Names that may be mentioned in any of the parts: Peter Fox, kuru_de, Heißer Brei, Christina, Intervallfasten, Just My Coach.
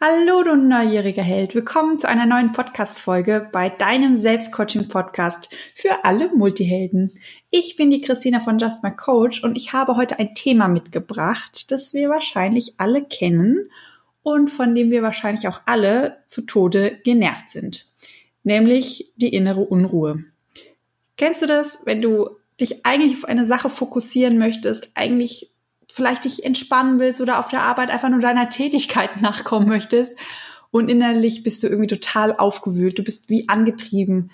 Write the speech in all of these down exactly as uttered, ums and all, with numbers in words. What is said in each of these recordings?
Hallo, du neugieriger Held. Willkommen zu einer neuen Podcast-Folge bei deinem Selbstcoaching-Podcast für alle Multihelden. Ich bin die Christina von Just My Coach und ich habe heute ein Thema mitgebracht, das wir wahrscheinlich alle kennen und von dem wir wahrscheinlich auch alle zu Tode genervt sind. Nämlich die innere Unruhe. Kennst du das, wenn du dich eigentlich auf eine Sache fokussieren möchtest, eigentlich vielleicht dich entspannen willst oder auf der Arbeit einfach nur deiner Tätigkeit nachkommen möchtest und innerlich bist du irgendwie total aufgewühlt, du bist wie angetrieben,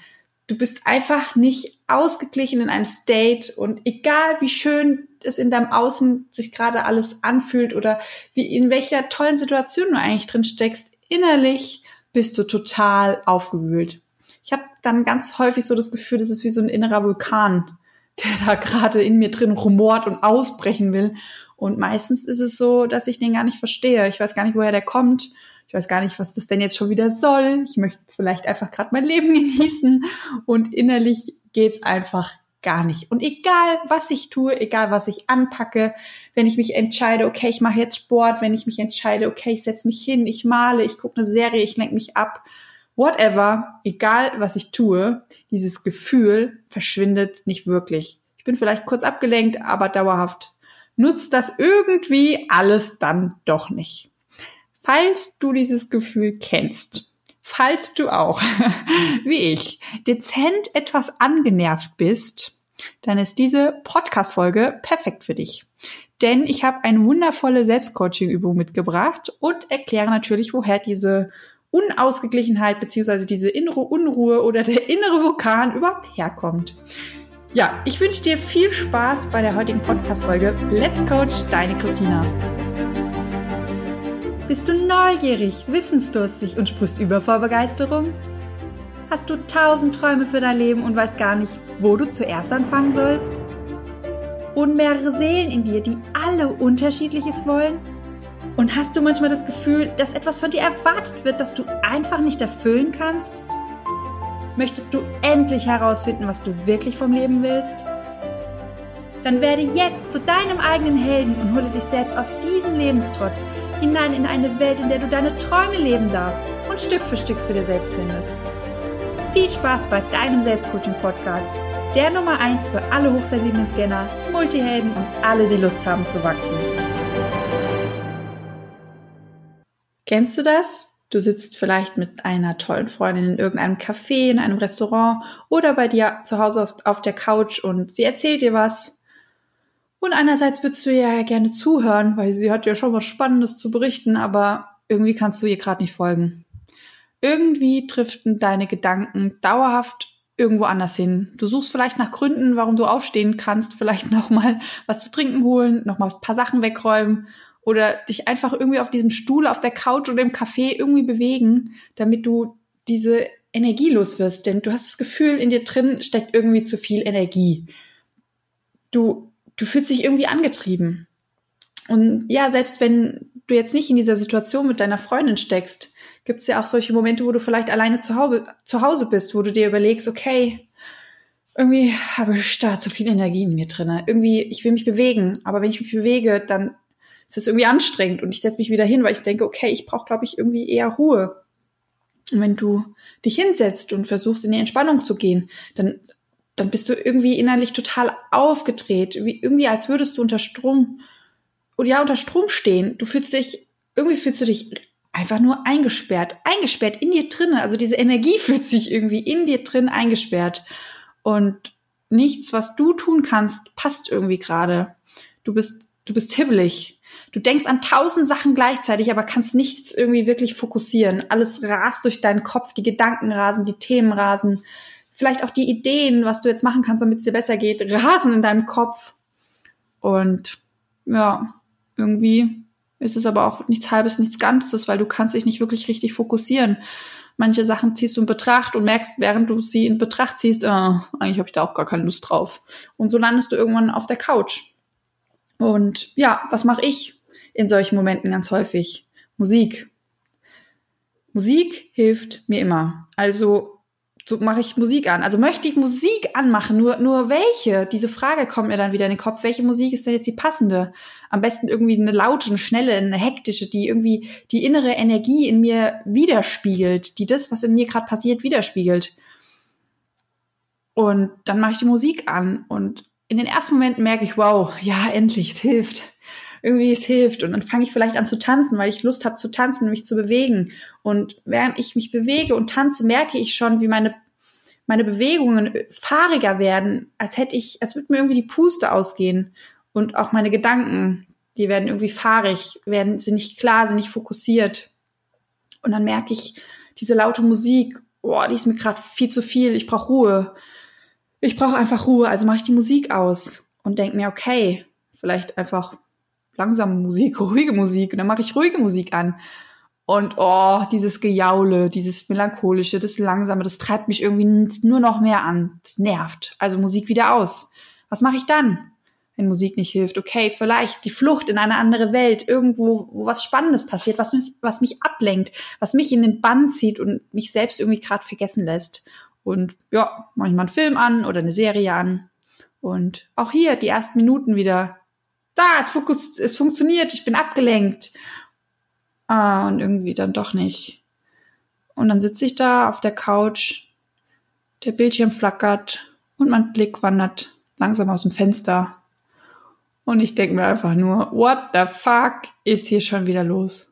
du bist einfach nicht ausgeglichen in einem State und egal wie schön es in deinem Außen sich gerade alles anfühlt oder wie in welcher tollen Situation du eigentlich drin steckst, innerlich bist du total aufgewühlt. Ich habe dann ganz häufig so das Gefühl, das ist wie so ein innerer Vulkan, der da gerade in mir drin rumort und ausbrechen will. Und meistens ist es so, dass ich den gar nicht verstehe. Ich weiß gar nicht, woher der kommt. Ich weiß gar nicht, was das denn jetzt schon wieder soll. Ich möchte vielleicht einfach gerade mein Leben genießen. Und innerlich geht's einfach gar nicht. Und egal, was ich tue, egal, was ich anpacke, wenn ich mich entscheide, okay, ich mache jetzt Sport, wenn ich mich entscheide, okay, ich setze mich hin, ich male, ich gucke eine Serie, ich lenke mich ab, whatever, egal was ich tue, dieses Gefühl verschwindet nicht wirklich. Ich bin vielleicht kurz abgelenkt, aber dauerhaft nutzt das irgendwie alles dann doch nicht. Falls du dieses Gefühl kennst, falls du auch, wie ich, dezent etwas angenervt bist, dann ist diese Podcast-Folge perfekt für dich. Denn ich habe eine wundervolle Selbstcoaching-Übung mitgebracht und erkläre natürlich, woher diese Unausgeglichenheit beziehungsweise diese innere Unruhe oder der innere Vulkan überhaupt herkommt. Ja, ich wünsche dir viel Spaß bei der heutigen Podcast-Folge. Let's Coach, deine Christina. Bist du neugierig, wissensdurstig und sprichst über vor Begeisterung? Hast du tausend Träume für dein Leben und weißt gar nicht, wo du zuerst anfangen sollst? Wohnen mehrere Seelen in dir, die alle Unterschiedliches wollen? Und hast du manchmal das Gefühl, dass etwas von dir erwartet wird, das du einfach nicht erfüllen kannst? Möchtest du endlich herausfinden, was du wirklich vom Leben willst? Dann werde jetzt zu deinem eigenen Helden und hole dich selbst aus diesem Lebenstrott hinein in eine Welt, in der du deine Träume leben darfst und Stück für Stück zu dir selbst findest. Viel Spaß bei deinem Selbstcoaching-Podcast, der Nummer eins für alle hochsensiblen Scanner, Multihelden und alle, die Lust haben zu wachsen. Kennst du das? Du sitzt vielleicht mit einer tollen Freundin in irgendeinem Café, in einem Restaurant oder bei dir zu Hause auf der Couch und sie erzählt dir was. Und einerseits würdest du ihr ja gerne zuhören, weil sie hat ja schon was Spannendes zu berichten, aber irgendwie kannst du ihr gerade nicht folgen. Irgendwie driften deine Gedanken dauerhaft irgendwo anders hin. Du suchst vielleicht nach Gründen, warum du aufstehen kannst, vielleicht nochmal was zu trinken holen, nochmal ein paar Sachen wegräumen. Oder dich einfach irgendwie auf diesem Stuhl, auf der Couch oder im Café irgendwie bewegen, damit du diese Energie los wirst. Denn du hast das Gefühl, in dir drin steckt irgendwie zu viel Energie. Du, du fühlst dich irgendwie angetrieben. Und ja, selbst wenn du jetzt nicht in dieser Situation mit deiner Freundin steckst, gibt es ja auch solche Momente, wo du vielleicht alleine zu Hause, zu Hause bist, wo du dir überlegst, okay, irgendwie habe ich da zu viel Energie in mir drin. Irgendwie, ich will mich bewegen, aber wenn ich mich bewege, dann es ist irgendwie anstrengend und ich setze mich wieder hin, weil ich denke, okay, ich brauche, glaube ich, irgendwie eher Ruhe. Und wenn du dich hinsetzt und versuchst, in die Entspannung zu gehen, dann, dann bist du irgendwie innerlich total aufgedreht, wie, irgendwie als würdest du unter Strom, oder ja, unter Strom stehen. Du fühlst dich, irgendwie fühlst du dich einfach nur eingesperrt, eingesperrt in dir drin. Also diese Energie fühlt sich irgendwie in dir drin eingesperrt und nichts, was du tun kannst, passt irgendwie gerade. Du bist, du bist hibbelig. Du denkst an tausend Sachen gleichzeitig, aber kannst nichts irgendwie wirklich fokussieren. Alles rast durch deinen Kopf, die Gedanken rasen, die Themen rasen. Vielleicht auch die Ideen, was du jetzt machen kannst, damit es dir besser geht, rasen in deinem Kopf. Und ja, irgendwie ist es aber auch nichts Halbes, nichts Ganzes, weil du kannst dich nicht wirklich richtig fokussieren. Manche Sachen ziehst du in Betracht und merkst, während du sie in Betracht ziehst, äh, eigentlich habe ich da auch gar keine Lust drauf. Und so landest du irgendwann auf der Couch. Und ja, was mache ich in solchen Momenten ganz häufig? Musik. Musik hilft mir immer. Also so mache ich Musik an. Also möchte ich Musik anmachen, nur nur welche? Diese Frage kommt mir dann wieder in den Kopf. Welche Musik ist denn jetzt die passende? Am besten irgendwie eine laute, eine schnelle, eine hektische, die irgendwie die innere Energie in mir widerspiegelt, die das, was in mir gerade passiert, widerspiegelt. Und dann mache ich die Musik an und in den ersten Momenten merke ich, wow, ja, endlich, es hilft. Irgendwie, es hilft. Und dann fange ich vielleicht an zu tanzen, weil ich Lust habe zu tanzen, mich zu bewegen. Und während ich mich bewege und tanze, merke ich schon, wie meine, meine Bewegungen fahriger werden, als hätte ich, als würde mir irgendwie die Puste ausgehen. Und auch meine Gedanken, die werden irgendwie fahrig, werden, sind nicht klar, sind nicht fokussiert. Und dann merke ich, diese laute Musik, boah, die ist mir gerade viel zu viel, ich brauche Ruhe. Ich brauche einfach Ruhe, also mache ich die Musik aus und denke mir, okay, vielleicht einfach langsame Musik, ruhige Musik. Und dann mache ich ruhige Musik an. Und oh, dieses Gejaule, dieses Melancholische, das Langsame, das treibt mich irgendwie nur noch mehr an. Das nervt. Also Musik wieder aus. Was mache ich dann, wenn Musik nicht hilft? Okay, vielleicht die Flucht in eine andere Welt, irgendwo, wo was Spannendes passiert, was mich, was mich ablenkt, was mich in den Bann zieht und mich selbst irgendwie gerade vergessen lässt. Und ja, mache ich mal einen Film an oder eine Serie an. Und auch hier die ersten Minuten wieder da, es, fokus, es funktioniert, ich bin abgelenkt. Ah, und irgendwie dann doch nicht. Und dann sitze ich da auf der Couch, der Bildschirm flackert und mein Blick wandert langsam aus dem Fenster. Und ich denke mir einfach nur, what the fuck ist hier schon wieder los?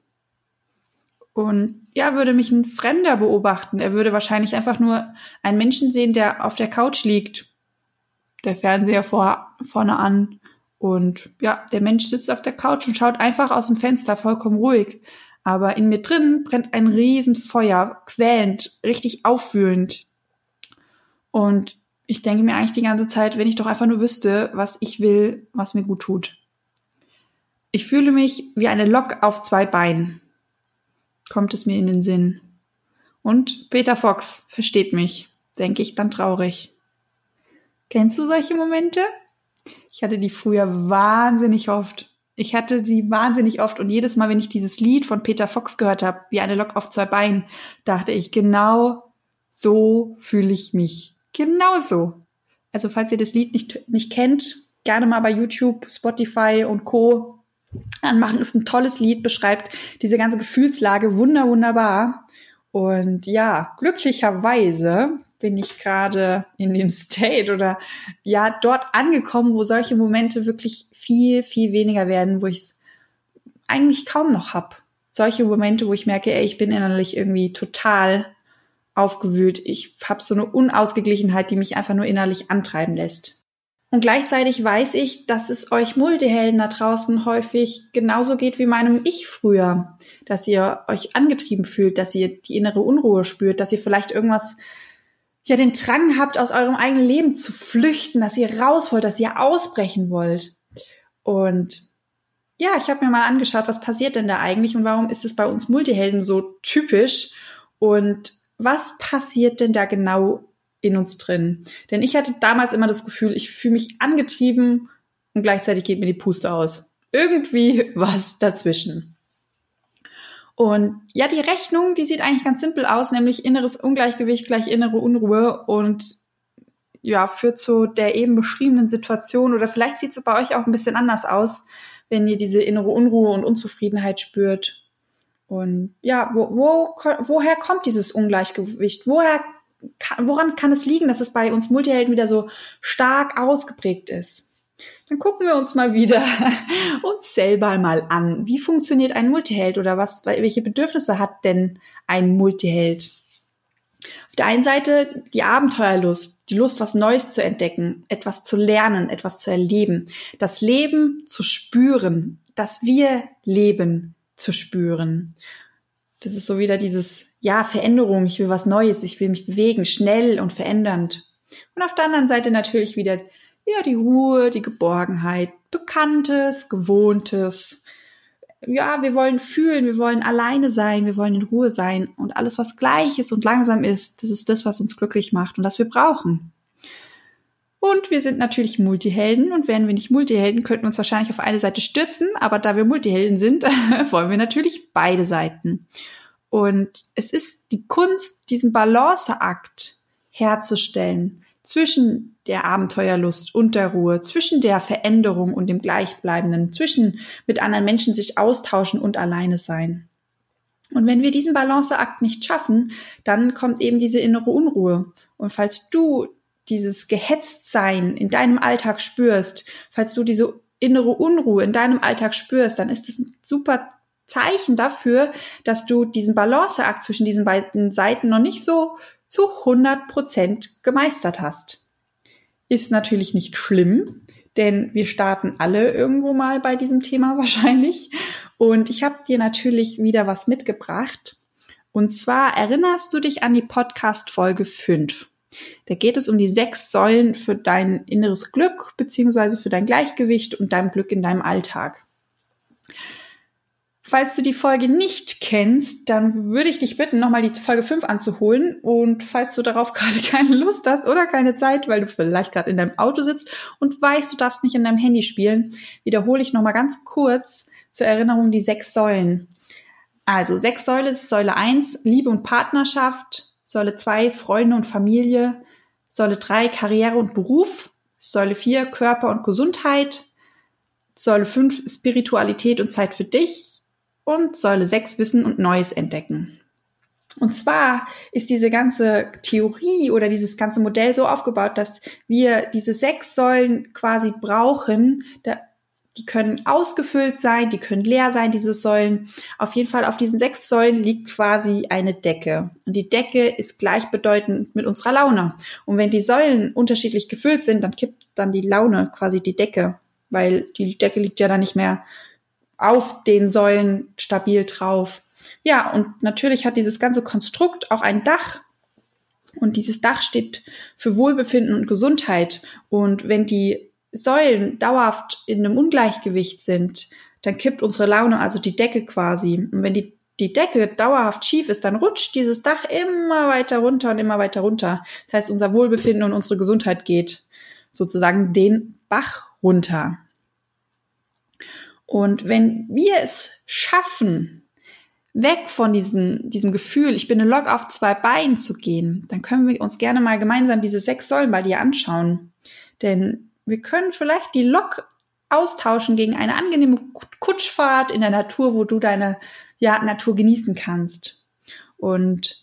Und ja, würde mich ein Fremder beobachten. Er würde wahrscheinlich einfach nur einen Menschen sehen, der auf der Couch liegt. Der Fernseher vor, vorne an. Und ja, der Mensch sitzt auf der Couch und schaut einfach aus dem Fenster, vollkommen ruhig. Aber in mir drin brennt ein Riesenfeuer, quälend, richtig aufwühlend. Und ich denke mir eigentlich die ganze Zeit, wenn ich doch einfach nur wüsste, was ich will, was mir gut tut. Ich fühle mich wie eine Lok auf zwei Beinen, kommt es mir in den Sinn. Und Peter Fox versteht mich, denke ich dann traurig. Kennst du solche Momente? Ich hatte die früher wahnsinnig oft. Ich hatte die wahnsinnig oft und jedes Mal, wenn ich dieses Lied von Peter Fox gehört habe, wie eine Lok auf zwei Beinen, dachte ich, genau so fühle ich mich. Genau so. Also falls ihr das Lied nicht, nicht kennt, gerne mal bei YouTube, Spotify und Co. anmachen. Ist ein tolles Lied, beschreibt diese ganze Gefühlslage wunder, wunderbar. Und ja, glücklicherweise bin ich gerade in dem State oder ja, dort angekommen, wo solche Momente wirklich viel, viel weniger werden, wo ich es eigentlich kaum noch habe. Solche Momente, wo ich merke, ey, ich bin innerlich irgendwie total aufgewühlt. Ich habe so eine Unausgeglichenheit, die mich einfach nur innerlich antreiben lässt. Und gleichzeitig weiß ich, dass es euch Multihelden da draußen häufig genauso geht wie meinem Ich früher. Dass ihr euch angetrieben fühlt, dass ihr die innere Unruhe spürt, dass ihr vielleicht irgendwas, ja, den Drang habt, aus eurem eigenen Leben zu flüchten, dass ihr raus wollt, dass ihr ausbrechen wollt. Und ja, ich habe mir mal angeschaut, was passiert denn da eigentlich und warum ist es bei uns Multihelden so typisch und was passiert denn da genau in uns drin? Denn ich hatte damals immer das Gefühl, ich fühle mich angetrieben und gleichzeitig geht mir die Puste aus. Irgendwie was dazwischen. Und ja, die Rechnung, die sieht eigentlich ganz simpel aus, nämlich inneres Ungleichgewicht gleich innere Unruhe und ja, führt zu der eben beschriebenen Situation oder vielleicht sieht es bei euch auch ein bisschen anders aus, wenn ihr diese innere Unruhe und Unzufriedenheit spürt. Und ja, wo, wo, woher kommt dieses Ungleichgewicht? Woher Woran kann es liegen, dass es bei uns Multihelden wieder so stark ausgeprägt ist? Dann gucken wir uns mal wieder uns selber mal an. Wie funktioniert ein Multiheld oder was, welche Bedürfnisse hat denn ein Multiheld? Auf der einen Seite die Abenteuerlust, die Lust, was Neues zu entdecken, etwas zu lernen, etwas zu erleben, das Leben zu spüren, dass wir leben zu spüren. Das ist so wieder dieses, ja, Veränderung, ich will was Neues, ich will mich bewegen, schnell und verändernd. Und auf der anderen Seite natürlich wieder, ja, die Ruhe, die Geborgenheit, Bekanntes, Gewohntes. Ja, wir wollen fühlen, wir wollen alleine sein, wir wollen in Ruhe sein. Und alles, was gleich ist und langsam ist, das ist das, was uns glücklich macht und das wir brauchen. Und wir sind natürlich Multihelden und wären wir nicht Multihelden, könnten wir uns wahrscheinlich auf eine Seite stürzen, aber da wir Multihelden sind, wollen wir natürlich beide Seiten. Und es ist die Kunst, diesen Balanceakt herzustellen zwischen der Abenteuerlust und der Ruhe, zwischen der Veränderung und dem Gleichbleibenden, zwischen mit anderen Menschen sich austauschen und alleine sein. Und wenn wir diesen Balanceakt nicht schaffen, dann kommt eben diese innere Unruhe. Und falls du dieses Gehetztsein in deinem Alltag spürst, falls du diese innere Unruhe in deinem Alltag spürst, dann ist das ein super Zeichen dafür, dass du diesen Balanceakt zwischen diesen beiden Seiten noch nicht so zu hundert Prozent gemeistert hast. Ist natürlich nicht schlimm, denn wir starten alle irgendwo mal bei diesem Thema wahrscheinlich. Und ich habe dir natürlich wieder was mitgebracht. Und zwar erinnerst du dich an die Podcast-Folge fünf. Da geht es um die sechs Säulen für dein inneres Glück beziehungsweise für dein Gleichgewicht und dein Glück in deinem Alltag. Falls du die Folge nicht kennst, dann würde ich dich bitten, nochmal die Folge fünf anzuholen. Und falls du darauf gerade keine Lust hast oder keine Zeit, weil du vielleicht gerade in deinem Auto sitzt und weißt, du darfst nicht in deinem Handy spielen, wiederhole ich nochmal ganz kurz zur Erinnerung die sechs Säulen. Also sechs Säulen ist Säule eins, Liebe und Partnerschaft. Säule zwei, Freunde und Familie, Säule drei, Karriere und Beruf, Säule vier, Körper und Gesundheit, Säule fünf, Spiritualität und Zeit für dich und Säule sechs, Wissen und Neues entdecken. Und zwar ist diese ganze Theorie oder dieses ganze Modell so aufgebaut, dass wir diese sechs Säulen quasi brauchen. Die können ausgefüllt sein, die können leer sein, diese Säulen. Auf jeden Fall auf diesen sechs Säulen liegt quasi eine Decke. Und die Decke ist gleichbedeutend mit unserer Laune. Und wenn die Säulen unterschiedlich gefüllt sind, dann kippt dann die Laune quasi die Decke, weil die Decke liegt ja dann nicht mehr auf den Säulen stabil drauf. Ja, und natürlich hat dieses ganze Konstrukt auch ein Dach. Und dieses Dach steht für Wohlbefinden und Gesundheit. Und wenn die Säulen dauerhaft in einem Ungleichgewicht sind, dann kippt unsere Laune, also die Decke quasi. Und wenn die, die Decke dauerhaft schief ist, dann rutscht dieses Dach immer weiter runter und immer weiter runter. Das heißt, unser Wohlbefinden und unsere Gesundheit geht sozusagen den Bach runter. Und wenn wir es schaffen, weg von diesem, diesem Gefühl, ich bin eine Lok auf zwei Beinen zu gehen, dann können wir uns gerne mal gemeinsam diese sechs Säulen bei dir anschauen. Denn wir können vielleicht die Lok austauschen gegen eine angenehme Kutschfahrt in der Natur, wo du deine ja, Natur genießen kannst. Und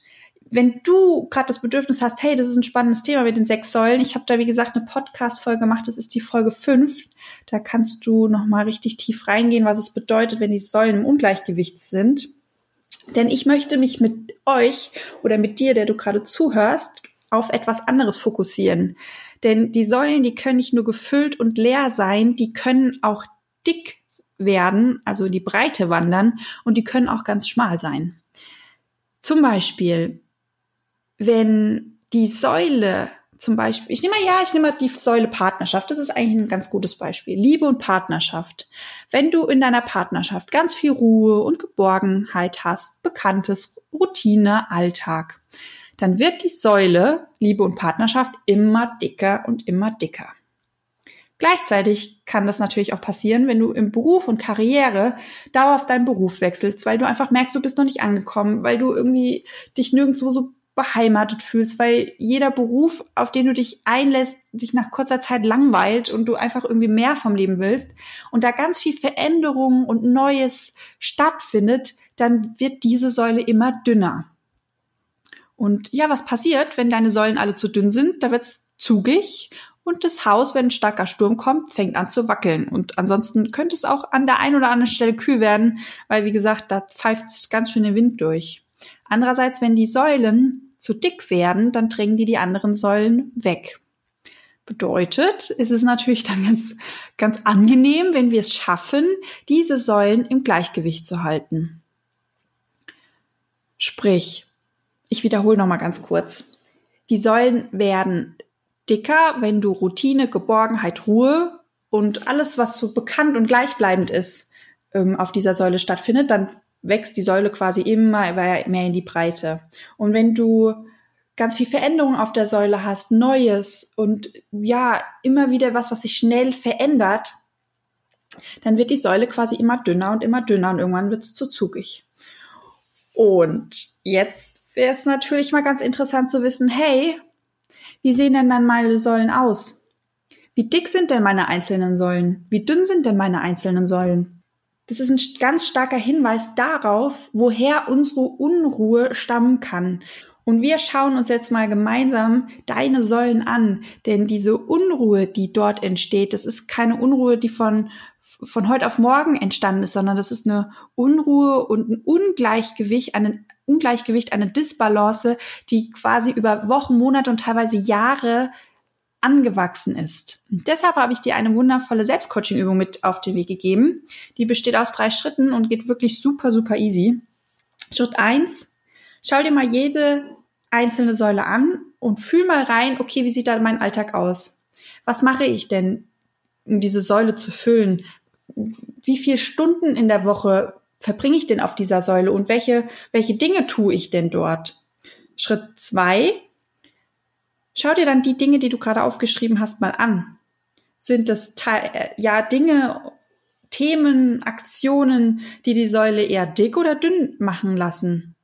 wenn du gerade das Bedürfnis hast, hey, das ist ein spannendes Thema mit den sechs Säulen, ich habe da, wie gesagt, eine Podcast-Folge gemacht, das ist die Folge fünf, da kannst du nochmal richtig tief reingehen, was es bedeutet, wenn die Säulen im Ungleichgewicht sind. Denn ich möchte mich mit euch oder mit dir, der du gerade zuhörst, auf etwas anderes fokussieren. Denn die Säulen, die können nicht nur gefüllt und leer sein, die können auch dick werden, also in die Breite wandern, und die können auch ganz schmal sein. Zum Beispiel, wenn die Säule, zum Beispiel, ich nehme mal, ja, ich nehme mal die Säule Partnerschaft, das ist eigentlich ein ganz gutes Beispiel, Liebe und Partnerschaft. Wenn du in deiner Partnerschaft ganz viel Ruhe und Geborgenheit hast, Bekanntes, Routine, Alltag, dann wird die Säule Liebe und Partnerschaft immer dicker und immer dicker. Gleichzeitig kann das natürlich auch passieren, wenn du im Beruf und Karriere dauerhaft deinen Beruf wechselst, weil du einfach merkst, du bist noch nicht angekommen, weil du irgendwie dich nirgendwo so beheimatet fühlst, weil jeder Beruf, auf den du dich einlässt, dich nach kurzer Zeit langweilt und du einfach irgendwie mehr vom Leben willst und da ganz viel Veränderung und Neues stattfindet, dann wird diese Säule immer dünner. Und ja, was passiert, wenn deine Säulen alle zu dünn sind? Da wird's zugig und das Haus, wenn ein starker Sturm kommt, fängt an zu wackeln. Und ansonsten könnte es auch an der einen oder anderen Stelle kühl werden, weil, wie gesagt, da pfeift ganz schön der Wind durch. Andererseits, wenn die Säulen zu dick werden, dann drängen die die anderen Säulen weg. Bedeutet, ist es natürlich dann ganz, ganz angenehm, wenn wir es schaffen, diese Säulen im Gleichgewicht zu halten. Sprich, ich wiederhole nochmal ganz kurz. Die Säulen werden dicker, wenn du Routine, Geborgenheit, Ruhe und alles, was so bekannt und gleichbleibend ist, auf dieser Säule stattfindet. Dann wächst die Säule quasi immer mehr in die Breite. Und wenn du ganz viel Veränderung auf der Säule hast, Neues und ja, immer wieder was, was sich schnell verändert, dann wird die Säule quasi immer dünner und immer dünner und irgendwann wird es zu zugig. Und jetzt wäre es natürlich mal ganz interessant zu wissen, hey, Wie sehen denn dann meine Säulen aus? Wie dick sind denn meine einzelnen Säulen? Wie dünn sind denn meine einzelnen Säulen? Das ist ein ganz starker Hinweis darauf, woher unsere Unruhe stammen kann. Und wir schauen uns jetzt mal gemeinsam deine Säulen an, denn diese Unruhe, die dort entsteht, das ist keine Unruhe, die von, von heute auf morgen entstanden ist, sondern das ist eine Unruhe und ein Ungleichgewicht, eine Ungleichgewicht, eine Disbalance, die quasi über Wochen, Monate und teilweise Jahre angewachsen ist. Und deshalb habe ich dir eine wundervolle Selbstcoaching-Übung mit auf den Weg gegeben. Die besteht aus drei Schritten und geht wirklich super, super easy. Schritt eins, schau dir mal jede einzelne Säule an und fühl mal rein, okay, wie sieht da mein Alltag aus? Was mache ich denn, um diese Säule zu füllen? Wie viele Stunden in der Woche verbringe ich denn auf dieser Säule und welche, welche Dinge tue ich denn dort? Schritt zwei, schau dir dann die Dinge, die du gerade aufgeschrieben hast, mal an. Sind das Te- ja Dinge, Themen, Aktionen, die die Säule eher dick oder dünn machen lassen?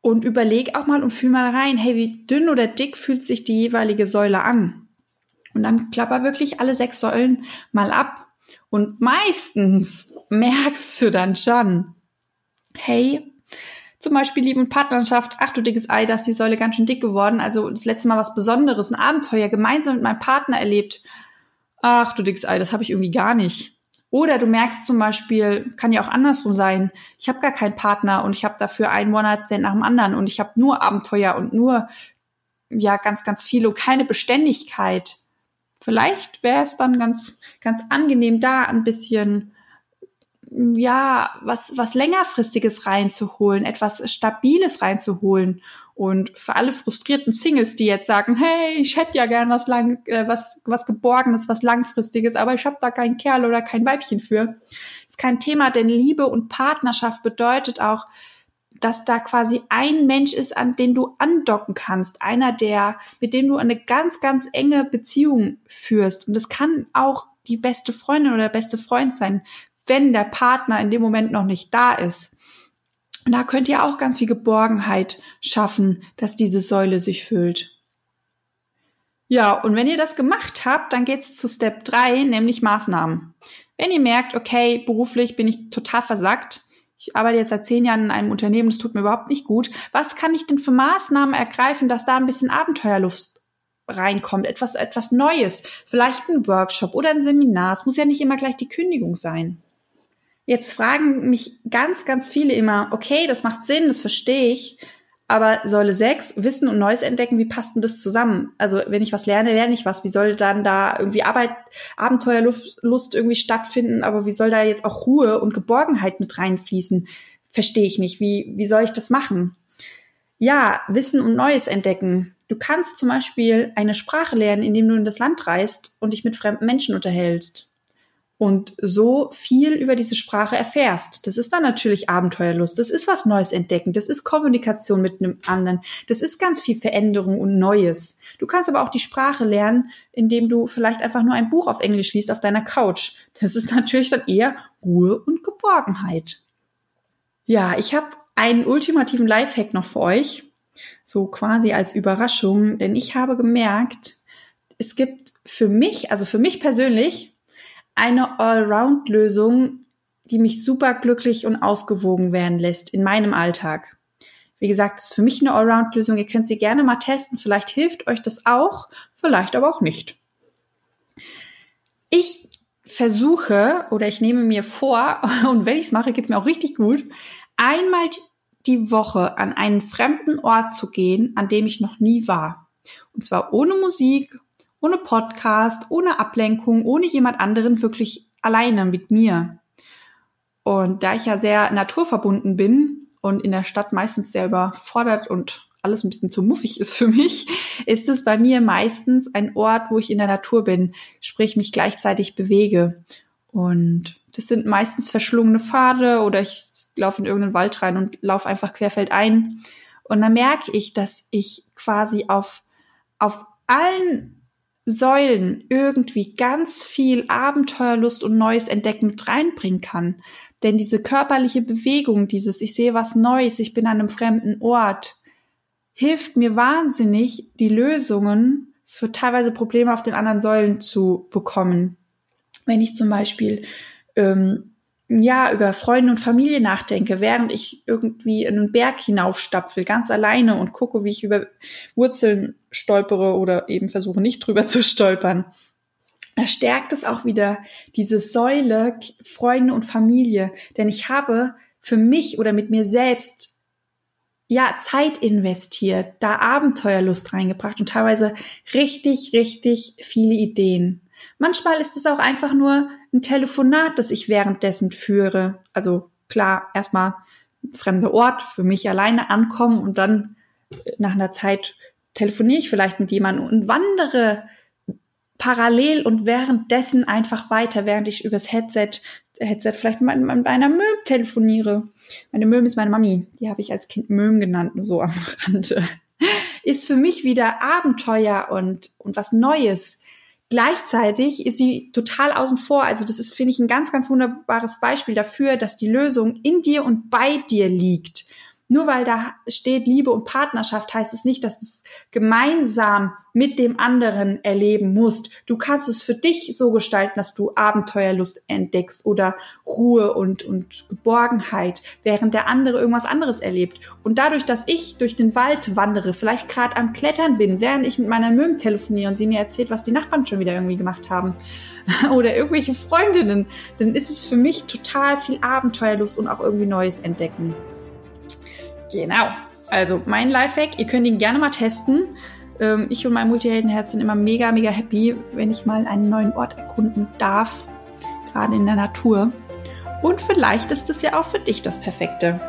Und überleg auch mal und fühl mal rein, hey, wie dünn oder dick fühlt sich die jeweilige Säule an? Und dann klapper wirklich alle sechs Säulen mal ab. Und meistens merkst du dann schon, hey, zum Beispiel Liebe und Partnerschaft, ach du dickes Ei, da ist die Säule ganz schön dick geworden. Also das letzte Mal was Besonderes, ein Abenteuer gemeinsam mit meinem Partner erlebt. Ach du dickes Ei, das habe ich irgendwie gar nicht. Oder du merkst zum Beispiel, kann ja auch andersrum sein, ich habe gar keinen Partner und ich habe dafür einen One-Night-Stand nach dem anderen und ich habe nur Abenteuer und nur ja ganz, ganz viel und keine Beständigkeit. Vielleicht wäre es dann ganz, ganz angenehm, da ein bisschen ja was, was längerfristiges reinzuholen, etwas Stabiles reinzuholen. Und für alle frustrierten Singles, die jetzt sagen, hey, ich hätte ja gern was lang, äh, was was Geborgenes, was Langfristiges, aber ich habe da keinen Kerl oder kein Weibchen für, ist kein Thema, denn Liebe und Partnerschaft bedeutet auch, dass da quasi ein Mensch ist, an den du andocken kannst, einer, der mit dem du eine ganz, ganz enge Beziehung führst. Und das kann auch die beste Freundin oder der beste Freund sein, wenn der Partner in dem Moment noch nicht da ist. Und da könnt ihr auch ganz viel Geborgenheit schaffen, dass diese Säule sich füllt. Ja, und wenn ihr das gemacht habt, dann geht's zu Step drei, nämlich Maßnahmen. Wenn ihr merkt, okay, beruflich bin ich total versackt, ich arbeite jetzt seit zehn Jahren in einem Unternehmen, das tut mir überhaupt nicht gut, was kann ich denn für Maßnahmen ergreifen, dass da ein bisschen Abenteuerlust reinkommt, etwas, etwas Neues, vielleicht ein Workshop oder ein Seminar, es muss ja nicht immer gleich die Kündigung sein. Jetzt fragen mich ganz, ganz viele immer, okay, das macht Sinn, das verstehe ich, aber Säule sechs, Wissen und Neues entdecken, wie passt denn das zusammen? Also wenn ich was lerne, lerne ich was. Wie soll dann da irgendwie Arbeit, Abenteuerlust irgendwie stattfinden, aber wie soll da jetzt auch Ruhe und Geborgenheit mit reinfließen? Verstehe ich nicht. Wie, wie soll ich das machen? Ja, Wissen und Neues entdecken. Du kannst zum Beispiel eine Sprache lernen, indem du in das Land reist und dich mit fremden Menschen unterhältst. Und so viel über diese Sprache erfährst. Das ist dann natürlich Abenteuerlust, das ist was Neues entdecken, das ist Kommunikation mit einem anderen, das ist ganz viel Veränderung und Neues. Du kannst aber auch die Sprache lernen, indem du vielleicht einfach nur ein Buch auf Englisch liest auf deiner Couch. Das ist natürlich dann eher Ruhe und Geborgenheit. Ja, ich habe einen ultimativen Lifehack noch für euch, so quasi als Überraschung, denn ich habe gemerkt, es gibt für mich, also für mich persönlich, eine Allround-Lösung, die mich super glücklich und ausgewogen werden lässt in meinem Alltag. Wie gesagt, das ist für mich eine Allround-Lösung. Ihr könnt sie gerne mal testen. Vielleicht hilft euch das auch, vielleicht aber auch nicht. Ich versuche oder ich nehme mir vor, und wenn ich es mache, geht es mir auch richtig gut, einmal die Woche an einen fremden Ort zu gehen, an dem ich noch nie war. Und zwar ohne Musik, ohne Podcast, ohne Ablenkung, ohne jemand anderen, wirklich alleine mit mir. Und da ich ja sehr naturverbunden bin und in der Stadt meistens sehr überfordert und alles ein bisschen zu muffig ist für mich, ist es bei mir meistens ein Ort, wo ich in der Natur bin, sprich mich gleichzeitig bewege. Und das sind meistens verschlungene Pfade oder ich laufe in irgendeinen Wald rein und laufe einfach querfeldein. Und dann merke ich, dass ich quasi auf, auf allen Säulen irgendwie ganz viel Abenteuerlust und Neues entdecken mit reinbringen kann. Denn diese körperliche Bewegung, dieses ich sehe was Neues, ich bin an einem fremden Ort, hilft mir wahnsinnig, die Lösungen für teilweise Probleme auf den anderen Säulen zu bekommen. Wenn ich zum Beispiel ähm, ja über Freunde und Familie nachdenke, während ich irgendwie in einen Berg hinaufstapfel, ganz alleine und gucke, wie ich über Wurzeln stolpere oder eben versuche, nicht drüber zu stolpern. Da stärkt es auch wieder diese Säule Freunde und Familie, denn ich habe für mich oder mit mir selbst ja Zeit investiert, da Abenteuerlust reingebracht und teilweise richtig, richtig viele Ideen. Manchmal ist es auch einfach nur ein Telefonat, das ich währenddessen führe. Also klar, erstmal ein fremder Ort, für mich alleine ankommen und dann nach einer Zeit telefoniere ich vielleicht mit jemandem und wandere parallel und währenddessen einfach weiter, während ich übers Headset, Headset vielleicht mit meiner Möhm telefoniere. Meine Möhm ist meine Mami, die habe ich als Kind Möhm genannt, nur so am Rande. Ist für mich wieder Abenteuer und, und was Neues. Gleichzeitig ist sie total außen vor. Also das ist, finde ich, ein ganz, ganz wunderbares Beispiel dafür, dass die Lösung in dir und bei dir liegt. Nur weil da steht Liebe und Partnerschaft, heißt es nicht, dass du es gemeinsam mit dem anderen erleben musst. Du kannst es für dich so gestalten, dass du Abenteuerlust entdeckst oder Ruhe und, und Geborgenheit, während der andere irgendwas anderes erlebt. Und dadurch, dass ich durch den Wald wandere, vielleicht gerade am Klettern bin, während ich mit meiner Möhm telefoniere und sie mir erzählt, was die Nachbarn schon wieder irgendwie gemacht haben oder irgendwelche Freundinnen, dann ist es für mich total viel Abenteuerlust und auch irgendwie Neues entdecken. Genau, also mein Lifehack, ihr könnt ihn gerne mal testen. Ich und mein Multiheldenherz sind immer mega, mega happy, wenn ich mal einen neuen Ort erkunden darf, gerade in der Natur. Und vielleicht ist es ja auch für dich das Perfekte.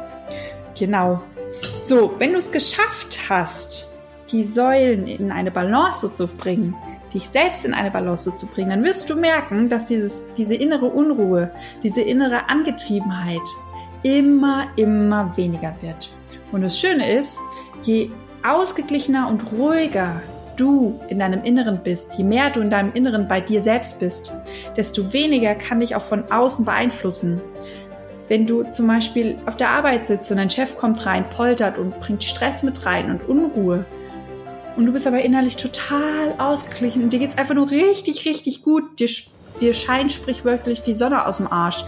Genau. So, wenn du es geschafft hast, die Säulen in eine Balance zu bringen, dich selbst in eine Balance zu bringen, dann wirst du merken, dass dieses, diese innere Unruhe, diese innere Angetriebenheit immer, immer weniger wird. Und das Schöne ist, je ausgeglichener und ruhiger du in deinem Inneren bist, je mehr du in deinem Inneren bei dir selbst bist, desto weniger kann dich auch von außen beeinflussen. Wenn du zum Beispiel auf der Arbeit sitzt und dein Chef kommt rein, poltert und bringt Stress mit rein und Unruhe und du bist aber innerlich total ausgeglichen und dir geht's einfach nur richtig, richtig gut, dir, dir scheint sprichwörtlich die Sonne aus dem Arsch,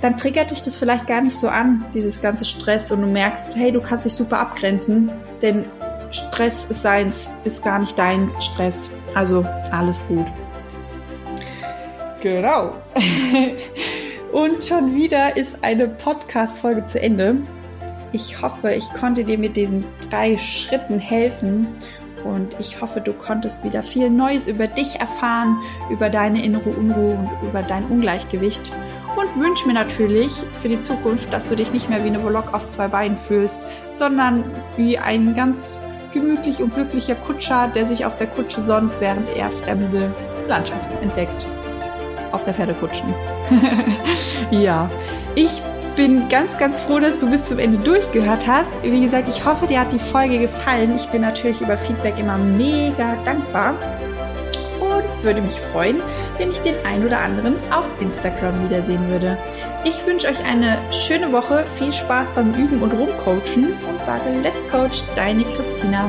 dann triggert dich das vielleicht gar nicht so an, dieses ganze Stress, und du merkst, hey, du kannst dich super abgrenzen, denn Stress ist seins, ist gar nicht dein Stress, also alles gut. Genau. Und schon wieder ist eine Podcast-Folge zu Ende. Ich hoffe, ich konnte dir mit diesen drei Schritten helfen und ich hoffe, du konntest wieder viel Neues über dich erfahren, über deine innere Unruhe und über dein Ungleichgewicht. Und wünsche mir natürlich für die Zukunft, dass du dich nicht mehr wie eine Wallok auf zwei Beinen fühlst, sondern wie ein ganz gemütlich und glücklicher Kutscher, der sich auf der Kutsche sonnt, während er fremde Landschaften entdeckt. Auf der Pferdekutschen. Ja, ich bin ganz, ganz froh, dass du bis zum Ende durchgehört hast. Wie gesagt, ich hoffe, dir hat die Folge gefallen. Ich bin natürlich über Feedback immer mega dankbar. Würde mich freuen, wenn ich den ein oder anderen auf Instagram wiedersehen würde. Ich wünsche euch eine schöne Woche, viel Spaß beim Üben und Rumcoachen und sage Let's Coach, deine Christina.